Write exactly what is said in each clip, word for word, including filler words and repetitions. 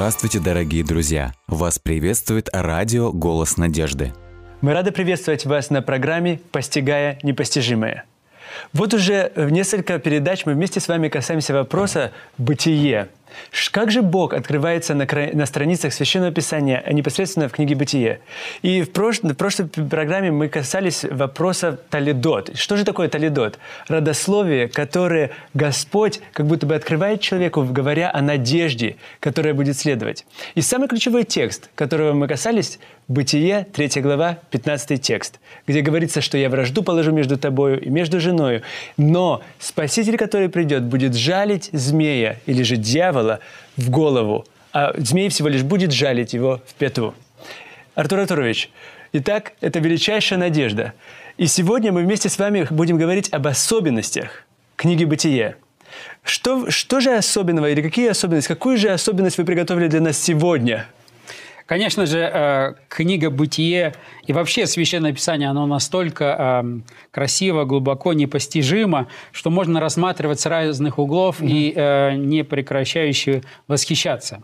Здравствуйте, дорогие друзья! Вас приветствует радио «Голос Надежды». Мы рады приветствовать вас на программе «Постигая непостижимое». Вот уже в несколько передач мы вместе с вами касаемся вопроса «Бытие». Как же Бог открывается на, кра... на страницах Священного Писания, а непосредственно в книге «Бытие»? И в, прош... в прошлой программе мы касались вопроса «Талидот». Что же такое «Талидот»? Родословие, которое Господь как будто бы открывает человеку, говоря о надежде, которая будет следовать. И самый ключевой текст, которого мы касались, «Бытие», третья глава, пятнадцатый текст, где говорится, что «Я вражду положу между тобою и между женою, но Спаситель, который придет, будет жалить змея или же дьявола в голову, а змей всего лишь будет жалить его в пяту». Артур Артурович, итак, это величайшая надежда. И сегодня мы вместе с вами будем говорить об особенностях книги «Бытие». Что, что же особенного или какие особенности, какую же особенность вы приготовили для нас сегодня? Конечно же, книга «Бытие» и вообще Священное Писание, оно настолько красиво, глубоко, непостижимо, что можно рассматривать с разных углов mm-hmm. и не прекращающе восхищаться.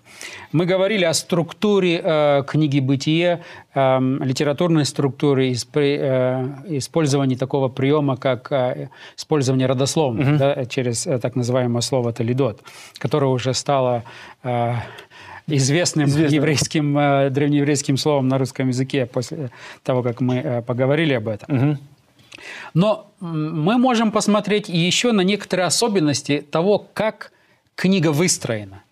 Мы говорили о структуре книги «Бытие», литературной структуре, использовании такого приема, как использование родословных mm-hmm. да, через так называемое слово «талидот», которое уже стало... известным Известно. еврейским, э, древнееврейским словом на русском языке после того, как мы э, поговорили об этом. Угу. Но мы можем посмотреть еще на некоторые особенности того, как книга выстроена.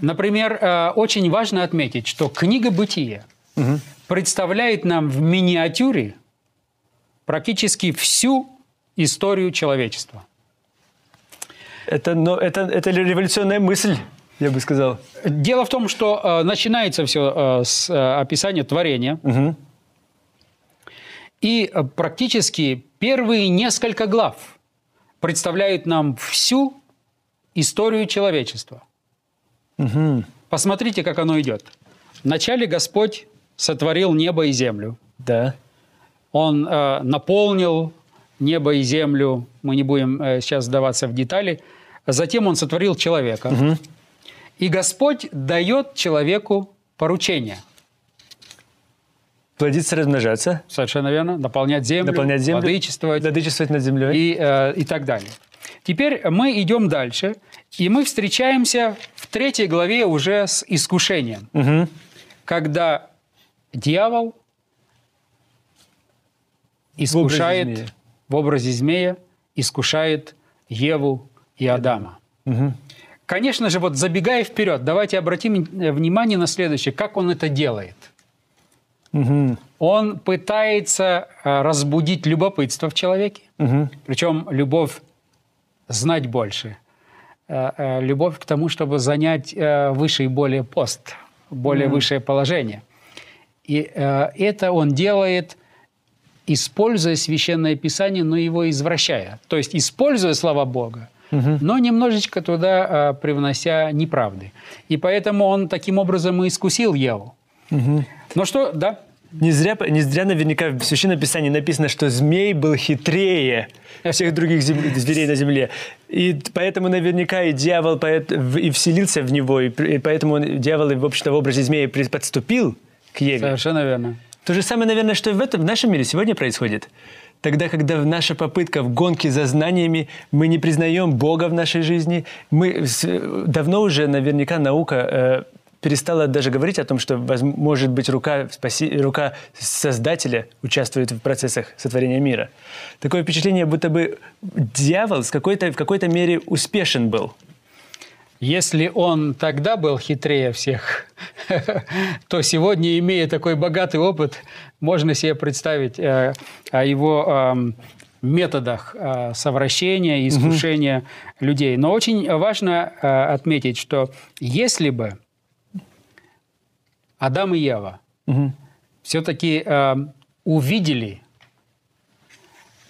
Например, э, очень важно отметить, что книга «Бытие» угу. представляет нам в миниатюре практически всю историю человечества. Это, но, это, это революционная мысль. Я бы сказал. Дело в том, что э, начинается все э, с э, описания творения. Угу. И э, практически первые несколько глав представляют нам всю историю человечества. Угу. Посмотрите, как оно идет. Вначале Господь сотворил небо и землю. Да. Он э, наполнил небо и землю. Мы не будем э, сейчас вдаваться в детали. Затем Он сотворил человека. Угу. И Господь дает человеку поручение. Плодиться, размножаться. Совершенно верно. Дополнять землю, Дополнять землю владычествовать. Владычествовать над землей. И, э, и так далее. Теперь мы идем дальше. И мы встречаемся в третьей главе уже с искушением. Угу. Когда дьявол искушает в образе змея, в образе змея искушает Еву и Адама. Угу. Конечно же, вот забегая вперед, давайте обратим внимание на следующее, как он это делает. Угу. Он пытается разбудить любопытство в человеке, угу. причем любовь знать больше, любовь к тому, чтобы занять выше и более пост, более угу. высшее положение. И это он делает, используя Священное Писание, но его извращая, то есть используя слова Бога, но немножечко туда а, привнося неправды. И поэтому он таким образом и искусил Еву. Угу. Ну что, да? Не зря, не зря наверняка в Священном Писании написано, что змей был хитрее всех других зем... зверей на земле. И поэтому наверняка и дьявол поэт... и вселился в него, и, и поэтому он, дьявол в общем-то в образе змея подступил к Еве. Совершенно верно. То же самое, наверное, что и в, этом, в нашем мире сегодня происходит. Тогда, когда наша попытка в гонке за знаниями, мы не признаем Бога в нашей жизни, мы давно уже наверняка наука э, перестала даже говорить о том, что, может быть, рука, спаси, рука Создателя участвует в процессах сотворения мира. Такое впечатление, будто бы дьявол в какой-то, в какой-то мере успешен был. Если он тогда был хитрее всех, то сегодня, имея такой богатый опыт, можно себе представить э, о его э, методах э, совращения и искушения угу. людей. Но очень важно э, отметить, что если бы Адам и Ева угу. все-таки э, увидели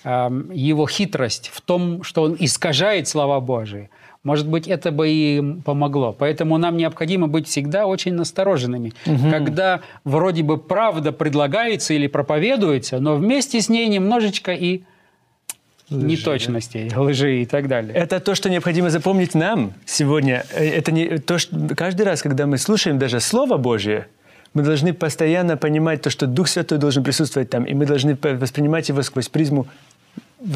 э, его хитрость в том, что он искажает слова Божии, может быть, это бы и помогло. Поэтому нам необходимо быть всегда очень настороженными. Угу. Когда вроде бы правда предлагается или проповедуется, но вместе с ней немножечко и неточностей, лжи и так далее. Это то, что необходимо запомнить нам сегодня. Это не то, что каждый раз, когда мы слушаем даже Слово Божие, мы должны постоянно понимать то, что Дух Святой должен присутствовать там, и мы должны воспринимать его сквозь призму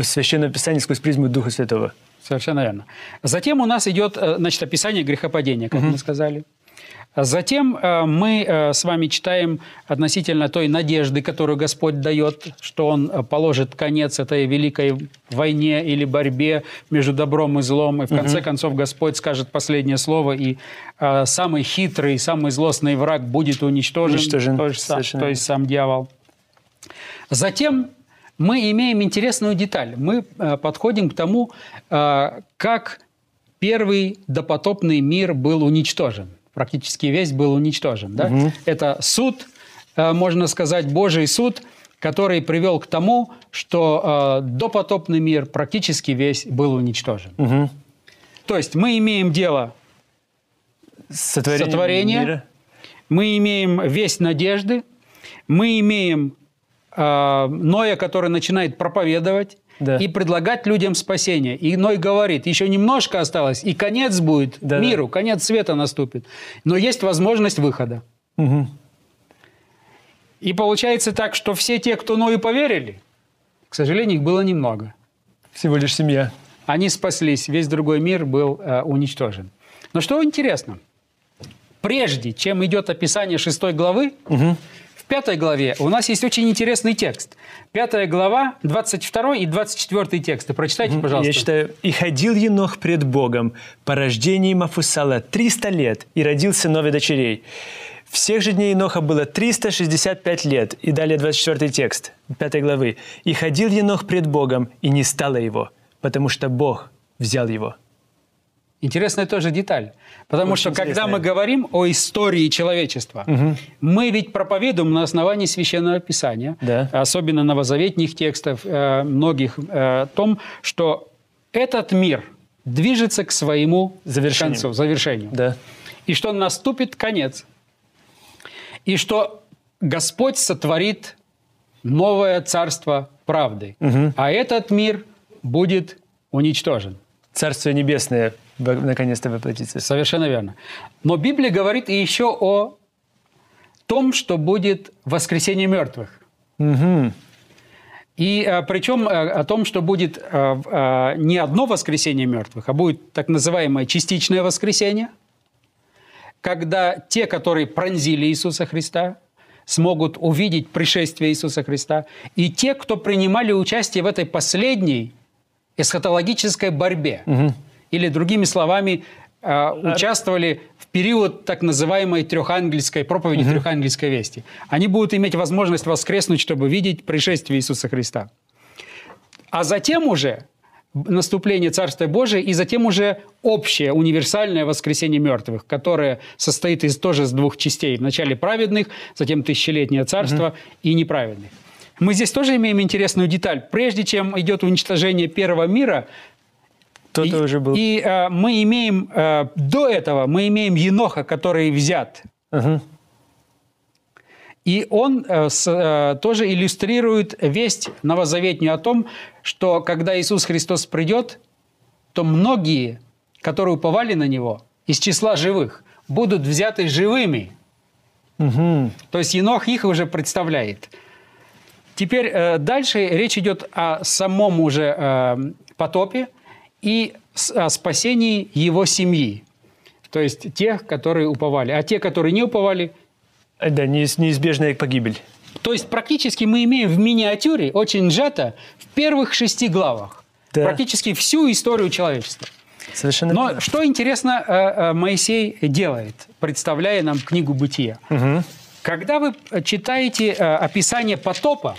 Священного Писания, сквозь призму Духа Святого. Совершенно верно. Затем у нас идет, значит, описание грехопадения, как угу. мы сказали. Затем мы с вами читаем относительно той надежды, которую Господь дает, что Он положит конец этой великой войне или борьбе между добром и злом. И в конце концов Господь скажет последнее слово, и самый хитрый, самый злостный враг будет уничтожен, уничтожен. То есть сам, то есть сам дьявол. Затем мы имеем интересную деталь. Мы подходим к тому, как первый допотопный мир был уничтожен. Практически весь был уничтожен. Да? Угу. Это суд, можно сказать, Божий суд, который привел к тому, что допотопный мир практически весь был уничтожен. Угу. То есть мы имеем дело сотворение, сотворение мира. Мы имеем весть надежды, мы имеем э, Ноя, который начинает проповедовать, да. и предлагать людям спасение. И Ной говорит, еще немножко осталось, и конец будет да, миру, да. конец света наступит. Но есть возможность выхода. Угу. И получается так, что все те, кто Ною поверили, к сожалению, их было немного. Всего лишь семья. Они спаслись, весь другой мир был э, уничтожен. Но что интересно, прежде чем идет описание шестой главы, угу. в пятой главе у нас есть очень интересный текст. Пятая глава, двадцать второй и двадцать четвёртый тексты. Прочитайте, угу. пожалуйста. Я читаю. «И ходил Енох пред Богом по рождении Мафусала триста лет, и родил сынов и дочерей. Всех же дней Еноха было триста шестьдесят пять лет». И далее двадцать четвёртый текст пятой главы. «И ходил Енох пред Богом, и не стало его, потому что Бог взял его». Интересная тоже деталь. Потому Очень что, когда интересная. мы говорим о истории человечества, угу. мы ведь проповедуем на основании Священного Писания, да. особенно новозаветних текстов, многих, о том, что этот мир движется к своему завершению. концу, завершению. Да. И что наступит конец. И что Господь сотворит новое царство правды. Угу. А этот мир будет уничтожен. Царствие Небесное наконец-то воплотится. Совершенно верно. Но Библия говорит и еще о том, что будет воскресение мертвых. Угу. И причем о том, что будет не одно воскресение мертвых, а будет так называемое частичное воскресение, когда те, которые пронзили Иисуса Христа, смогут увидеть пришествие Иисуса Христа, и те, кто принимали участие в этой последней эсхатологической борьбе. Угу. Или, другими словами, участвовали в период так называемой трехангельской проповеди, угу. трехангельской вести. Они будут иметь возможность воскреснуть, чтобы видеть пришествие Иисуса Христа. А затем уже наступление Царствия Божия, и затем уже общее, универсальное воскресение мертвых, которое состоит из, тоже из двух частей. Вначале праведных, затем тысячелетнее царство угу. и неправедных. Мы здесь тоже имеем интересную деталь. Прежде чем идет уничтожение первого мира, и, уже был. и э, мы имеем, э, до этого мы имеем Еноха, который взят. Угу. И он э, с, э, тоже иллюстрирует весть новозаветнюю о том, что когда Иисус Христос придет, то многие, которые уповали на Него, из числа живых, будут взяты живыми. Угу. То есть Енох их уже представляет. Теперь э, дальше речь идет о самом уже э, потопе, и о спасении его семьи, то есть тех, которые уповали. А те, которые не уповали... Да, неизбежная погибель. То есть практически мы имеем в миниатюре, очень сжато, в первых шести главах. Да. Практически всю историю человечества. Совершенно Но верно. Что интересно, Моисей делает, представляя нам книгу «Бытие». Угу. Когда вы читаете описание потопа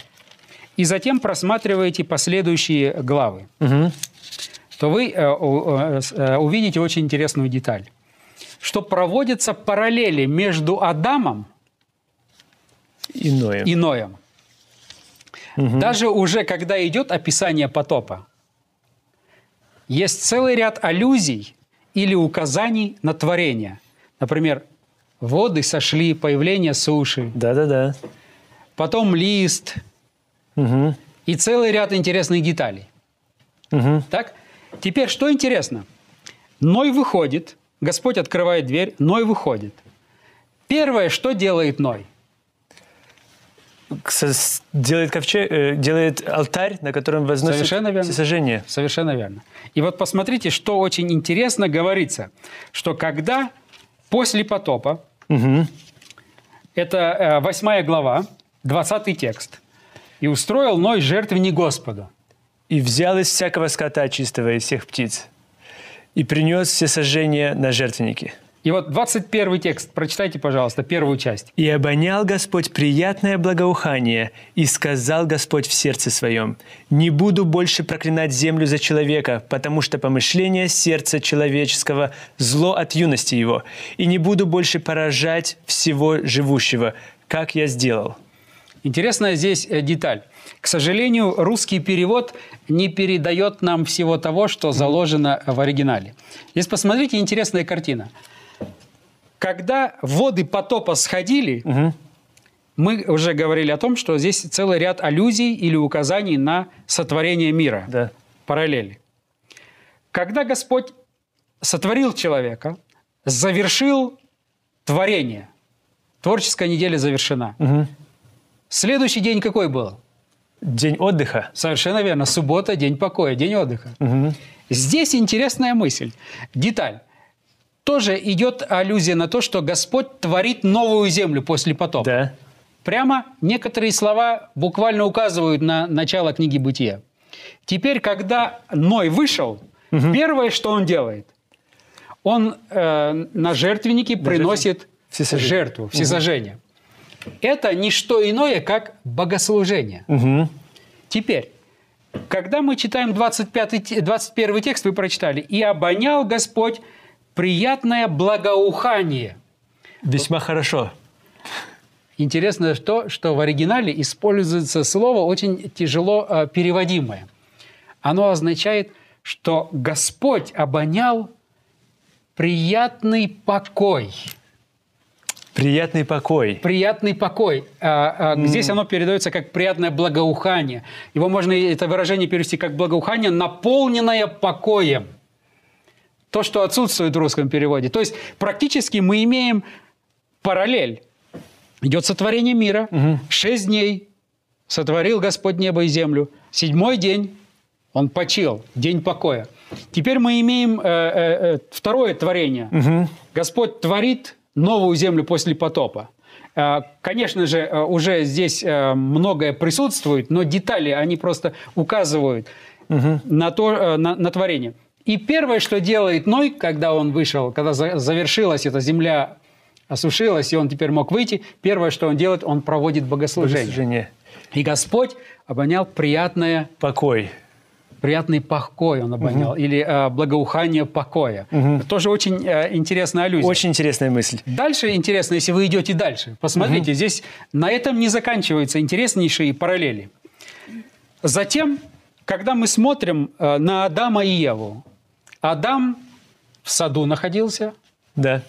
и затем просматриваете последующие главы, угу. то вы увидите очень интересную деталь, что проводятся параллели между Адамом и Ноем. И Ноем. Угу. Даже уже когда идет описание потопа, есть целый ряд аллюзий или указаний на творение. Например, воды сошли, появление суши. Да-да-да. Потом лист. Угу. И целый ряд интересных деталей. Угу. Так? Теперь, что интересно. Ной выходит, Господь открывает дверь, Ной выходит. Первое, что делает Ной? Делает, ковчег, делает алтарь, на котором возносит Совершенно верно. сожжение. Совершенно верно. И вот посмотрите, что очень интересно говорится, что когда после потопа, угу. это восьмая глава, двадцатый текст, «И устроил Ной жертвенник Господу». «И взял из всякого скота чистого, и всех птиц, и принес все сожжения на жертвенники». И вот двадцать первый текст, прочитайте, пожалуйста, первую часть. «И обонял Господь приятное благоухание, и сказал Господь в сердце своем, не буду больше проклинать землю за человека, потому что помышление сердца человеческого зло от юности его, и не буду больше поражать всего живущего, как я сделал». Интересная здесь деталь. К сожалению, русский перевод не передает нам всего того, что заложено в оригинале. Здесь посмотрите, интересная картина. Когда воды потопа сходили, угу. мы уже говорили о том, что здесь целый ряд аллюзий или указаний на сотворение мира. Да. Параллели. Когда Господь сотворил человека, завершил творение. Творческая неделя завершена. Угу. Следующий день какой был? День отдыха. Совершенно верно. Суббота, день покоя, день отдыха. Угу. Здесь интересная мысль, деталь. Тоже идет аллюзия на то, что Господь творит новую землю после потопа. Да. Прямо некоторые слова буквально указывают на начало книги «Бытие». Теперь, когда Ной вышел, угу. первое, что он делает, он э, на жертвенники на приносит жертв... жертву, всесожжение. Угу. Это не что иное, как богослужение. Угу. Теперь... Когда мы читаем двадцать пятый, двадцать первый текст, вы прочитали, «И обонял Господь приятное благоухание». Весьма вот. Хорошо. Интересно то, что в оригинале используется слово очень тяжело э, переводимое. Оно означает, что Господь обонял приятный покой. Приятный покой. Приятный покой. А, а, здесь mm. оно передается как приятное благоухание. Его можно, это выражение перевести как благоухание, наполненное покоем. То, что отсутствует в русском переводе. То есть практически мы имеем параллель. Идет сотворение мира. Mm-hmm. Шесть дней сотворил Господь небо и землю. Седьмой день он почил. День покоя. Теперь мы имеем э, э, второе творение. Mm-hmm. Господь творит... новую землю после потопа. Конечно же, уже здесь многое присутствует, но детали, они просто указывают угу. на, то, на, на творение. И первое, что делает Ной, когда он вышел, когда завершилась эта земля, осушилась, и он теперь мог выйти, первое, что он делает, он проводит богослужение. богослужение. И Господь обонял приятное... покой. Приятный покой он обонял, угу. или э, благоухание покоя. Угу. Тоже очень э, интересная аллюзия. Очень интересная мысль. Дальше интересно, если вы идете дальше. Посмотрите, угу. здесь на этом не заканчиваются интереснейшие параллели. Затем, когда мы смотрим э, на Адама и Еву, Адам в саду находился, да.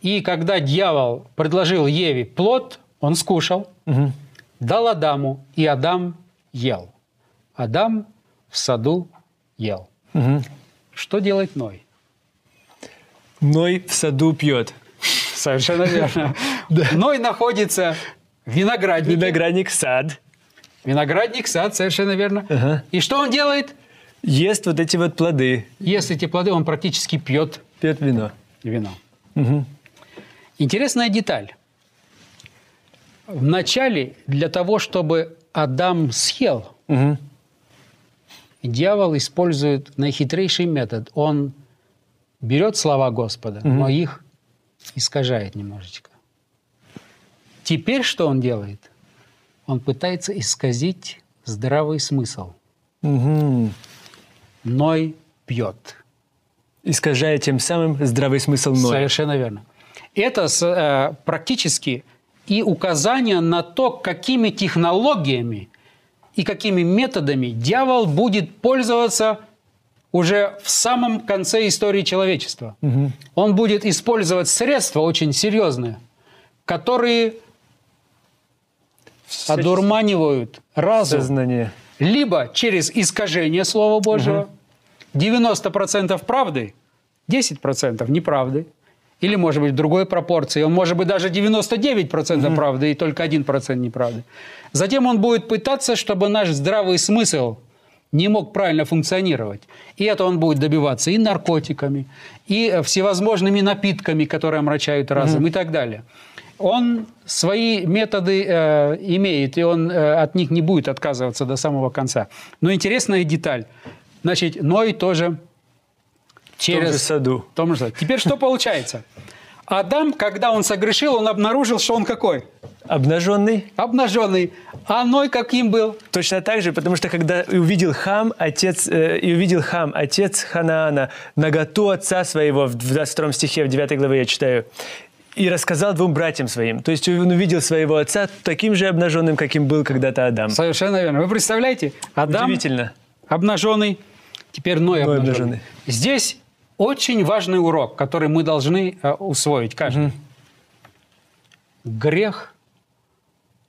и когда дьявол предложил Еве плод, он скушал, угу. дал Адаму, и Адам ел. Адам в саду ел. Угу. Что делает Ной? Ной в саду пьет. Совершенно верно. Ной находится в винограднике. Виноградник, сад. Виноградник, сад, совершенно верно. И что он делает? Ест вот эти вот плоды. Ест эти плоды, он практически пьет. Пьет вино. Вино. Интересная деталь. Вначале для того, чтобы Адам съел, дьявол использует наихитрейший метод. Он берет слова Господа, mm-hmm. но их искажает немножечко. Теперь что он делает? Он пытается исказить здравый смысл. Mm-hmm. Ной пьет. Искажая тем самым здравый смысл Ноя. Совершенно верно. Это практически и указание на то, какими технологиями и какими методами дьявол будет пользоваться уже в самом конце истории человечества. Угу. Он будет использовать средства очень серьезные, которые Все одурманивают разум. Сознание. Либо через искажение Слова Божьего, угу. девяносто процентов правды, десять процентов неправды. Или, может быть, в другой пропорции. Он может быть даже девяносто девять процентов mm-hmm. правды и только один процент неправды. Затем он будет пытаться, чтобы наш здравый смысл не мог правильно функционировать. И это он будет добиваться и наркотиками, и всевозможными напитками, которые омрачают разум, mm-hmm. и так далее. Он свои методы э, имеет, и он э, от них не будет отказываться до самого конца. Но интересная деталь. Значит, Ной тоже... Через... В том же саду. В том же саду. Теперь что получается? Адам, когда он согрешил, он обнаружил, что он какой? Обнаженный. Обнаженный. А Ной каким был? Точно так же, потому что когда увидел Хам, отец, э, и увидел Хам, отец Ханаана, наготу отца своего, в двадцать втором стихе, в девятой главе я читаю, и рассказал двум братьям своим. То есть он увидел своего отца таким же обнаженным, каким был когда-то Адам. Совершенно верно. Вы представляете? Адам Удивительно. обнаженный, теперь Ной обнаженный. Ной обнаженный. Здесь... Очень важный урок, который мы должны э, усвоить каждый. Mm-hmm. Грех,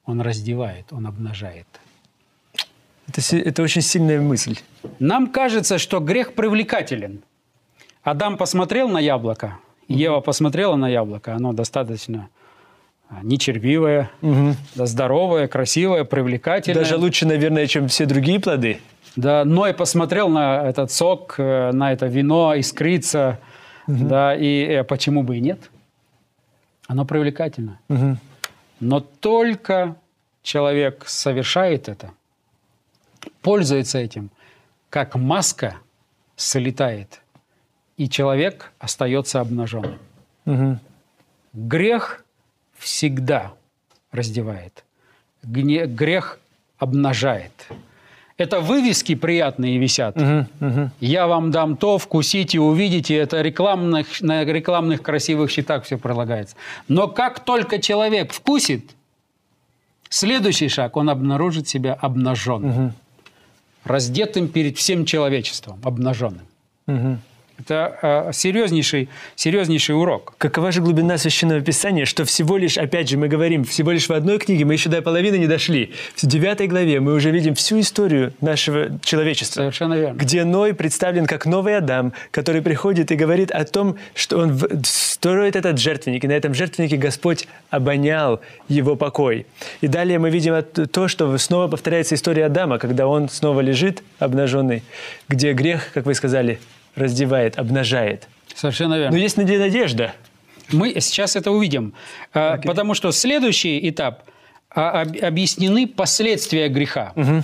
он раздевает, он обнажает. Это, это очень сильная мысль. Нам кажется, что грех привлекателен. Адам посмотрел на яблоко, mm-hmm. Ева посмотрела на яблоко. Оно достаточно нечервивое, mm-hmm. да, здоровое, красивое, привлекательное. Даже лучше, наверное, чем все другие плоды. Да, Ной посмотрел на этот сок, на это вино, искрится, угу. да, и э, почему бы и нет? Оно привлекательно. Угу. Но только человек совершает это, пользуется этим, как маска слетает, и человек остается обнаженным. Угу. Грех всегда раздевает, грех обнажает. Это вывески приятные висят. Uh-huh, uh-huh. Я вам дам то, вкусите, увидите. Это рекламных, на рекламных красивых счетах все прилагается. Но как только человек вкусит, следующий шаг, он обнаружит себя обнаженным. Uh-huh. Раздетым перед всем человечеством, обнаженным. Uh-huh. Это э, серьезнейший, серьезнейший урок. Какова же глубина Священного Писания, что всего лишь, опять же, мы говорим, всего лишь в одной книге мы еще до половины не дошли. В девятой главе мы уже видим всю историю нашего человечества. Совершенно верно. Где Ной представлен как новый Адам, который приходит и говорит о том, что он строит этот жертвенник, и на этом жертвеннике Господь обонял его покой. И далее мы видим то, что снова повторяется история Адама, когда он снова лежит обнаженный, где грех, как вы сказали, раздевает, обнажает. Совершенно верно. Но есть надежда. Мы сейчас это увидим. Okay. Потому что следующий этап объяснены последствия греха uh-huh.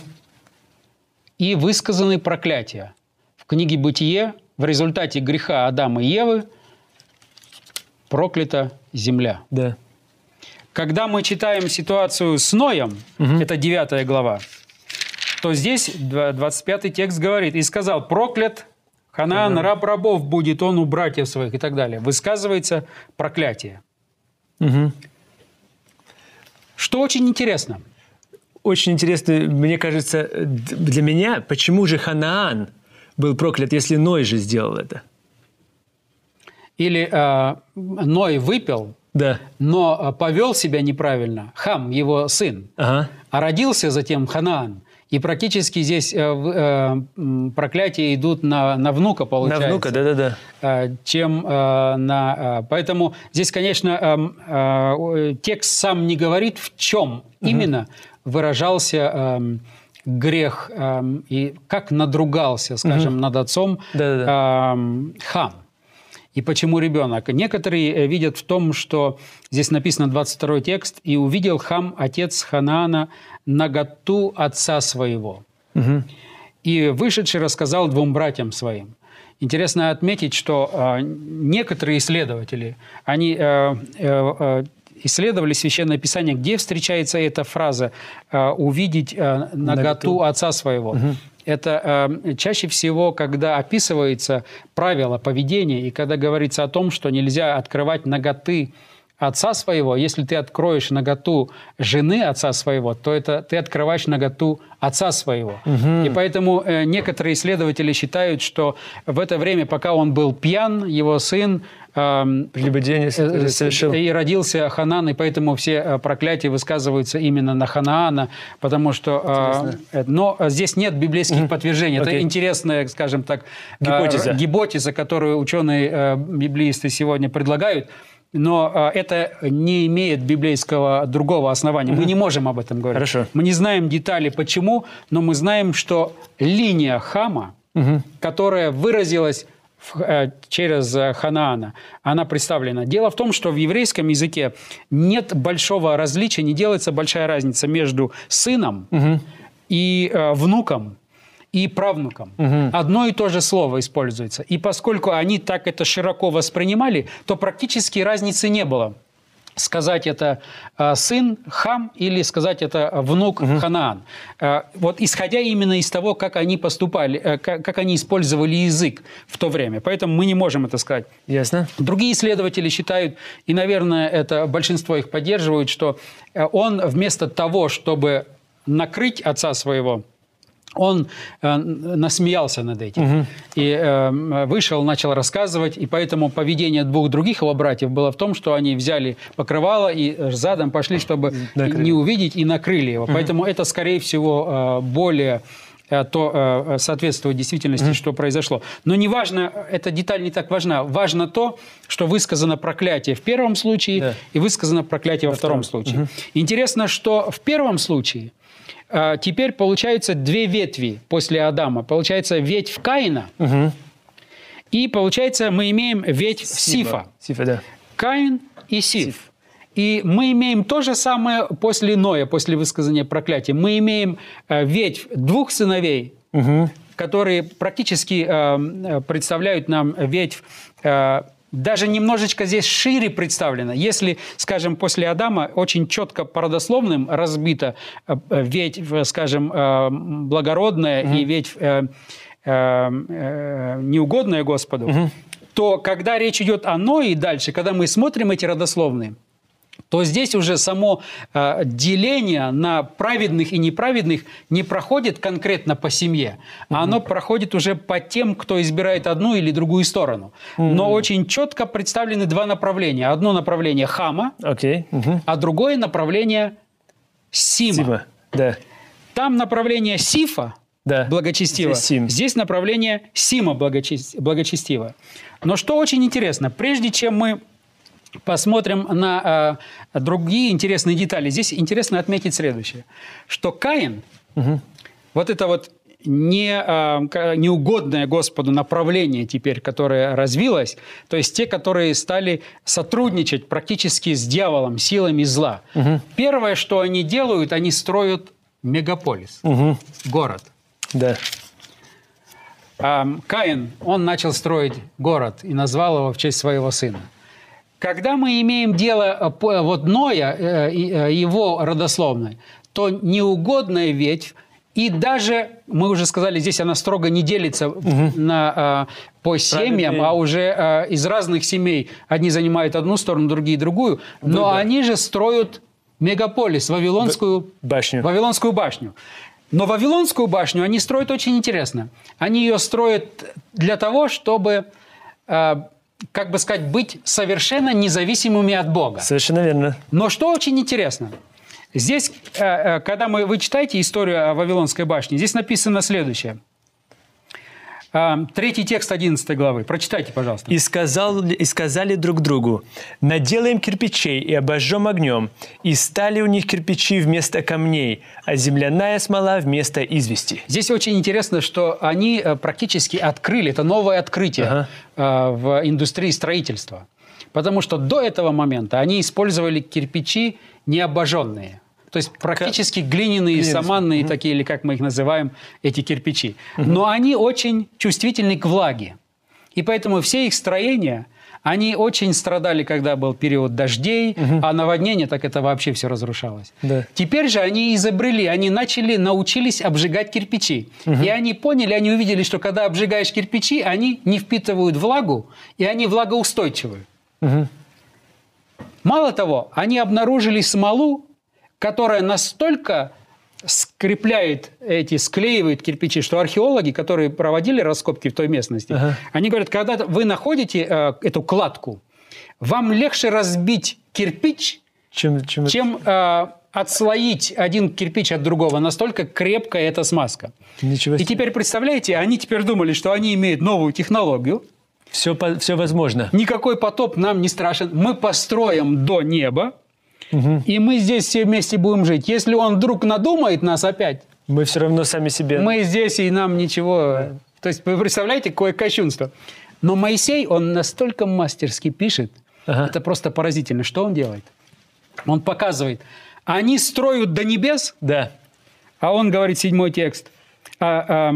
и высказаны проклятия. В книге «Бытие» в результате греха Адама и Евы проклята земля. Да. Когда мы читаем ситуацию с Ноем, uh-huh. это девятая глава, то здесь двадцать пятый текст говорит: «И сказал, проклят Ханаан, раб рабов будет он у братьев своих», и так далее. Высказывается проклятие. Угу. Что очень интересно. Очень интересно, мне кажется, для меня, почему же Ханаан был проклят, если Ной же сделал это? Или э, Ной выпил, да. но повел себя неправильно. Хам, его сын. Ага. А родился затем Ханаан. И практически здесь э, э, проклятия идут на, на внука, получается. На внука, да-да-да. Э, чем э, на... Э, поэтому здесь, конечно, э, э, текст сам не говорит, в чем угу. именно выражался э, грех э, и как надругался, скажем, угу. над отцом э, Хам. И почему ребенок? Некоторые видят в том, что здесь написано двадцать второй текст, «И увидел Хам, отец Ханаана, наготу отца своего». Угу. «И вышедший рассказал двум братьям своим». Интересно отметить, что э, некоторые исследователи, они э, э, исследовали Священное Писание, где встречается эта фраза э, «увидеть э, наготу отца своего». Угу. Это э, чаще всего, когда описывается правило поведения и когда говорится о том, что нельзя открывать наготы отца своего, если ты откроешь наготу жены отца своего, то это ты открываешь наготу отца своего. Угу. И поэтому э, некоторые исследователи считают, что в это время, пока он был пьян, его сын прелюбодеяние совершил. И родился Ханаан, и поэтому все проклятия высказываются именно на Ханаана, потому что... Э, но здесь нет библейских mm-hmm. подтверждений. Okay. Это интересная, скажем так, гипотеза, э, гипотеза которую ученые-библеисты э, сегодня предлагают, но э, это не имеет библейского другого основания. Mm-hmm. Мы не можем об этом говорить. Хорошо. Мы не знаем детали, почему, но мы знаем, что линия Хама, mm-hmm. которая выразилась через Ханаана, она представлена. Дело в том, что в еврейском языке нет большого различия, не делается большая разница между сыном угу. и э, внуком и правнуком. Угу. Одно и то же слово используется. И поскольку они так это широко воспринимали, то практически разницы не было. Сказать это э, сын Хам или сказать это внук угу. Ханаан. Э, вот исходя именно из того, как они поступали, э, как, как они использовали язык в то время. Поэтому мы не можем это сказать. Ясно. Другие исследователи считают, и, наверное, это большинство их поддерживают, что он вместо того, чтобы накрыть отца своего, он э, насмеялся над этим угу. и э, вышел, начал рассказывать, и поэтому поведение двух других его братьев было в том, что они взяли покрывало и задом пошли, чтобы накрыли. Не увидеть, и накрыли его. Угу. Поэтому это, скорее всего, более то, соответствует действительности, угу. что произошло. Но не важно, эта деталь не так важна. Важно то, что высказано проклятие в первом случае да. и высказано проклятие во, во втором, втором случае. Угу. Интересно, что в первом случае теперь получается две ветви после Адама. Получается ветвь Каина, угу. и получается мы имеем ветвь Сифа. Сифа да. Каин и Сиф. Сиф. И мы имеем то же самое после Ноя, после высказания проклятия. Мы имеем ветвь двух сыновей, угу. которые практически э, представляют нам ветвь... Э, даже немножечко здесь шире представлено. Если, скажем, после Адама очень четко по родословным разбита ветвь, скажем, благородная угу. и ветвь э, э, неугодная Господу, угу. то когда речь идет о Ное и дальше, когда мы смотрим эти родословные, то здесь уже само э, деление на праведных и неправедных не проходит конкретно по семье, mm-hmm. а оно проходит уже по тем, кто избирает одну или другую сторону. Mm-hmm. Но очень четко представлены два направления. Одно направление Хама, okay. mm-hmm. а другое направление Сима. Сима. Да. Там направление Сифа да. благочестиво, здесь, здесь направление Сима благочест... благочестиво. Но что очень интересно, прежде чем мы посмотрим на э, другие интересные детали. Здесь интересно отметить следующее, что Каин, угу. вот это вот не, э, неугодное Господу направление теперь, которое развилось, то есть те, которые стали сотрудничать практически с дьяволом, силами зла. Угу. Первое, что они делают, они строят мегаполис, угу. город. Да. Э, Каин, он начал строить город и назвал его в честь своего сына. Когда мы имеем дело вот Ноя, его родословной, то неугодная ветвь, и даже, мы уже сказали, здесь она строго не делится угу. на, по семьям, а уже из разных семей одни занимают одну сторону, другие другую, но да, да. они же строят мегаполис, Вавилонскую башню. Вавилонскую башню. Но Вавилонскую башню они строят очень интересно. Они ее строят для того, чтобы... как бы сказать, быть совершенно независимыми от Бога. Совершенно верно. Но что очень интересно, здесь, когда мы, вы читаете историю о Вавилонской башне, здесь написано следующее. Третий текст одиннадцатой главы. Прочитайте, пожалуйста. «И, сказал, и сказали друг другу, наделаем кирпичей и обожжем огнем, и стали у них кирпичи вместо камней, а земляная смола вместо извести». Здесь очень интересно, что они практически открыли, это новое открытие ага. в индустрии строительства, потому что до этого момента они использовали кирпичи необожженные. То есть практически глиняные, глиняные. саманные, угу. такие, или как мы их называем, эти кирпичи. Угу. Но они очень чувствительны к влаге. И поэтому все их строения, они очень страдали, когда был период дождей, угу. а наводнение, так это вообще все разрушалось. Да. Теперь же они изобрели, они начали, научились обжигать кирпичи. Угу. И они поняли, они увидели, что когда обжигаешь кирпичи, они не впитывают влагу, и они влагоустойчивы. Угу. Мало того, они обнаружили смолу, которая настолько скрепляет эти, склеивает кирпичи, что археологи, которые проводили раскопки в той местности, ага. они говорят, когда вы находите э, эту кладку, вам легче разбить кирпич, чем, чем, чем э, отслоить один кирпич от другого. Настолько крепкая эта смазка. Ничего себе. И теперь, представляете, они теперь думали, что они имеют новую технологию. Все, все возможно. Никакой потоп нам не страшен. Мы построим до неба, угу. и мы здесь все вместе будем жить. Если он вдруг надумает нас опять... Мы все равно сами себе... Мы здесь, и нам ничего... Да. То есть, вы представляете, какое кощунство. Но Моисей, он настолько мастерски пишет, ага. это просто поразительно. Что он делает? Он показывает. Они строят до небес, да. а он говорит седьмой текст, а,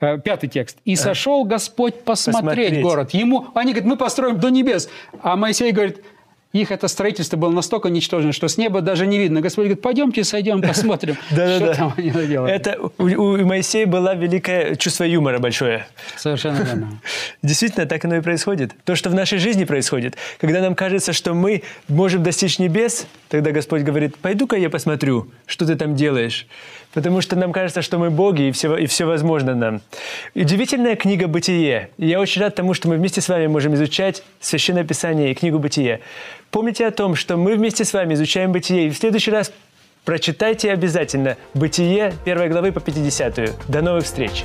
а, пятый текст. «И сошел Господь посмотреть, посмотреть город». Ему, они говорят, мы построим до небес. А Моисей говорит, их это строительство было настолько ничтожно, что с неба даже не видно. Господь говорит, пойдемте, сойдем, посмотрим, что там они наделали. Это у Моисея было великое чувство юмора большое. Совершенно верно. Действительно, так оно и происходит. То, что в нашей жизни происходит. Когда нам кажется, что мы можем достичь небес, тогда Господь говорит, пойду-ка я посмотрю, что ты там делаешь. Потому что нам кажется, что мы боги, и все, и все возможно нам. Удивительная книга «Бытие». И я очень рад тому, что мы вместе с вами можем изучать Священное Писание и книгу «Бытие». Помните о том, что мы вместе с вами изучаем «Бытие». И в следующий раз прочитайте обязательно «Бытие» первой главы по пятидесятую. До новых встреч!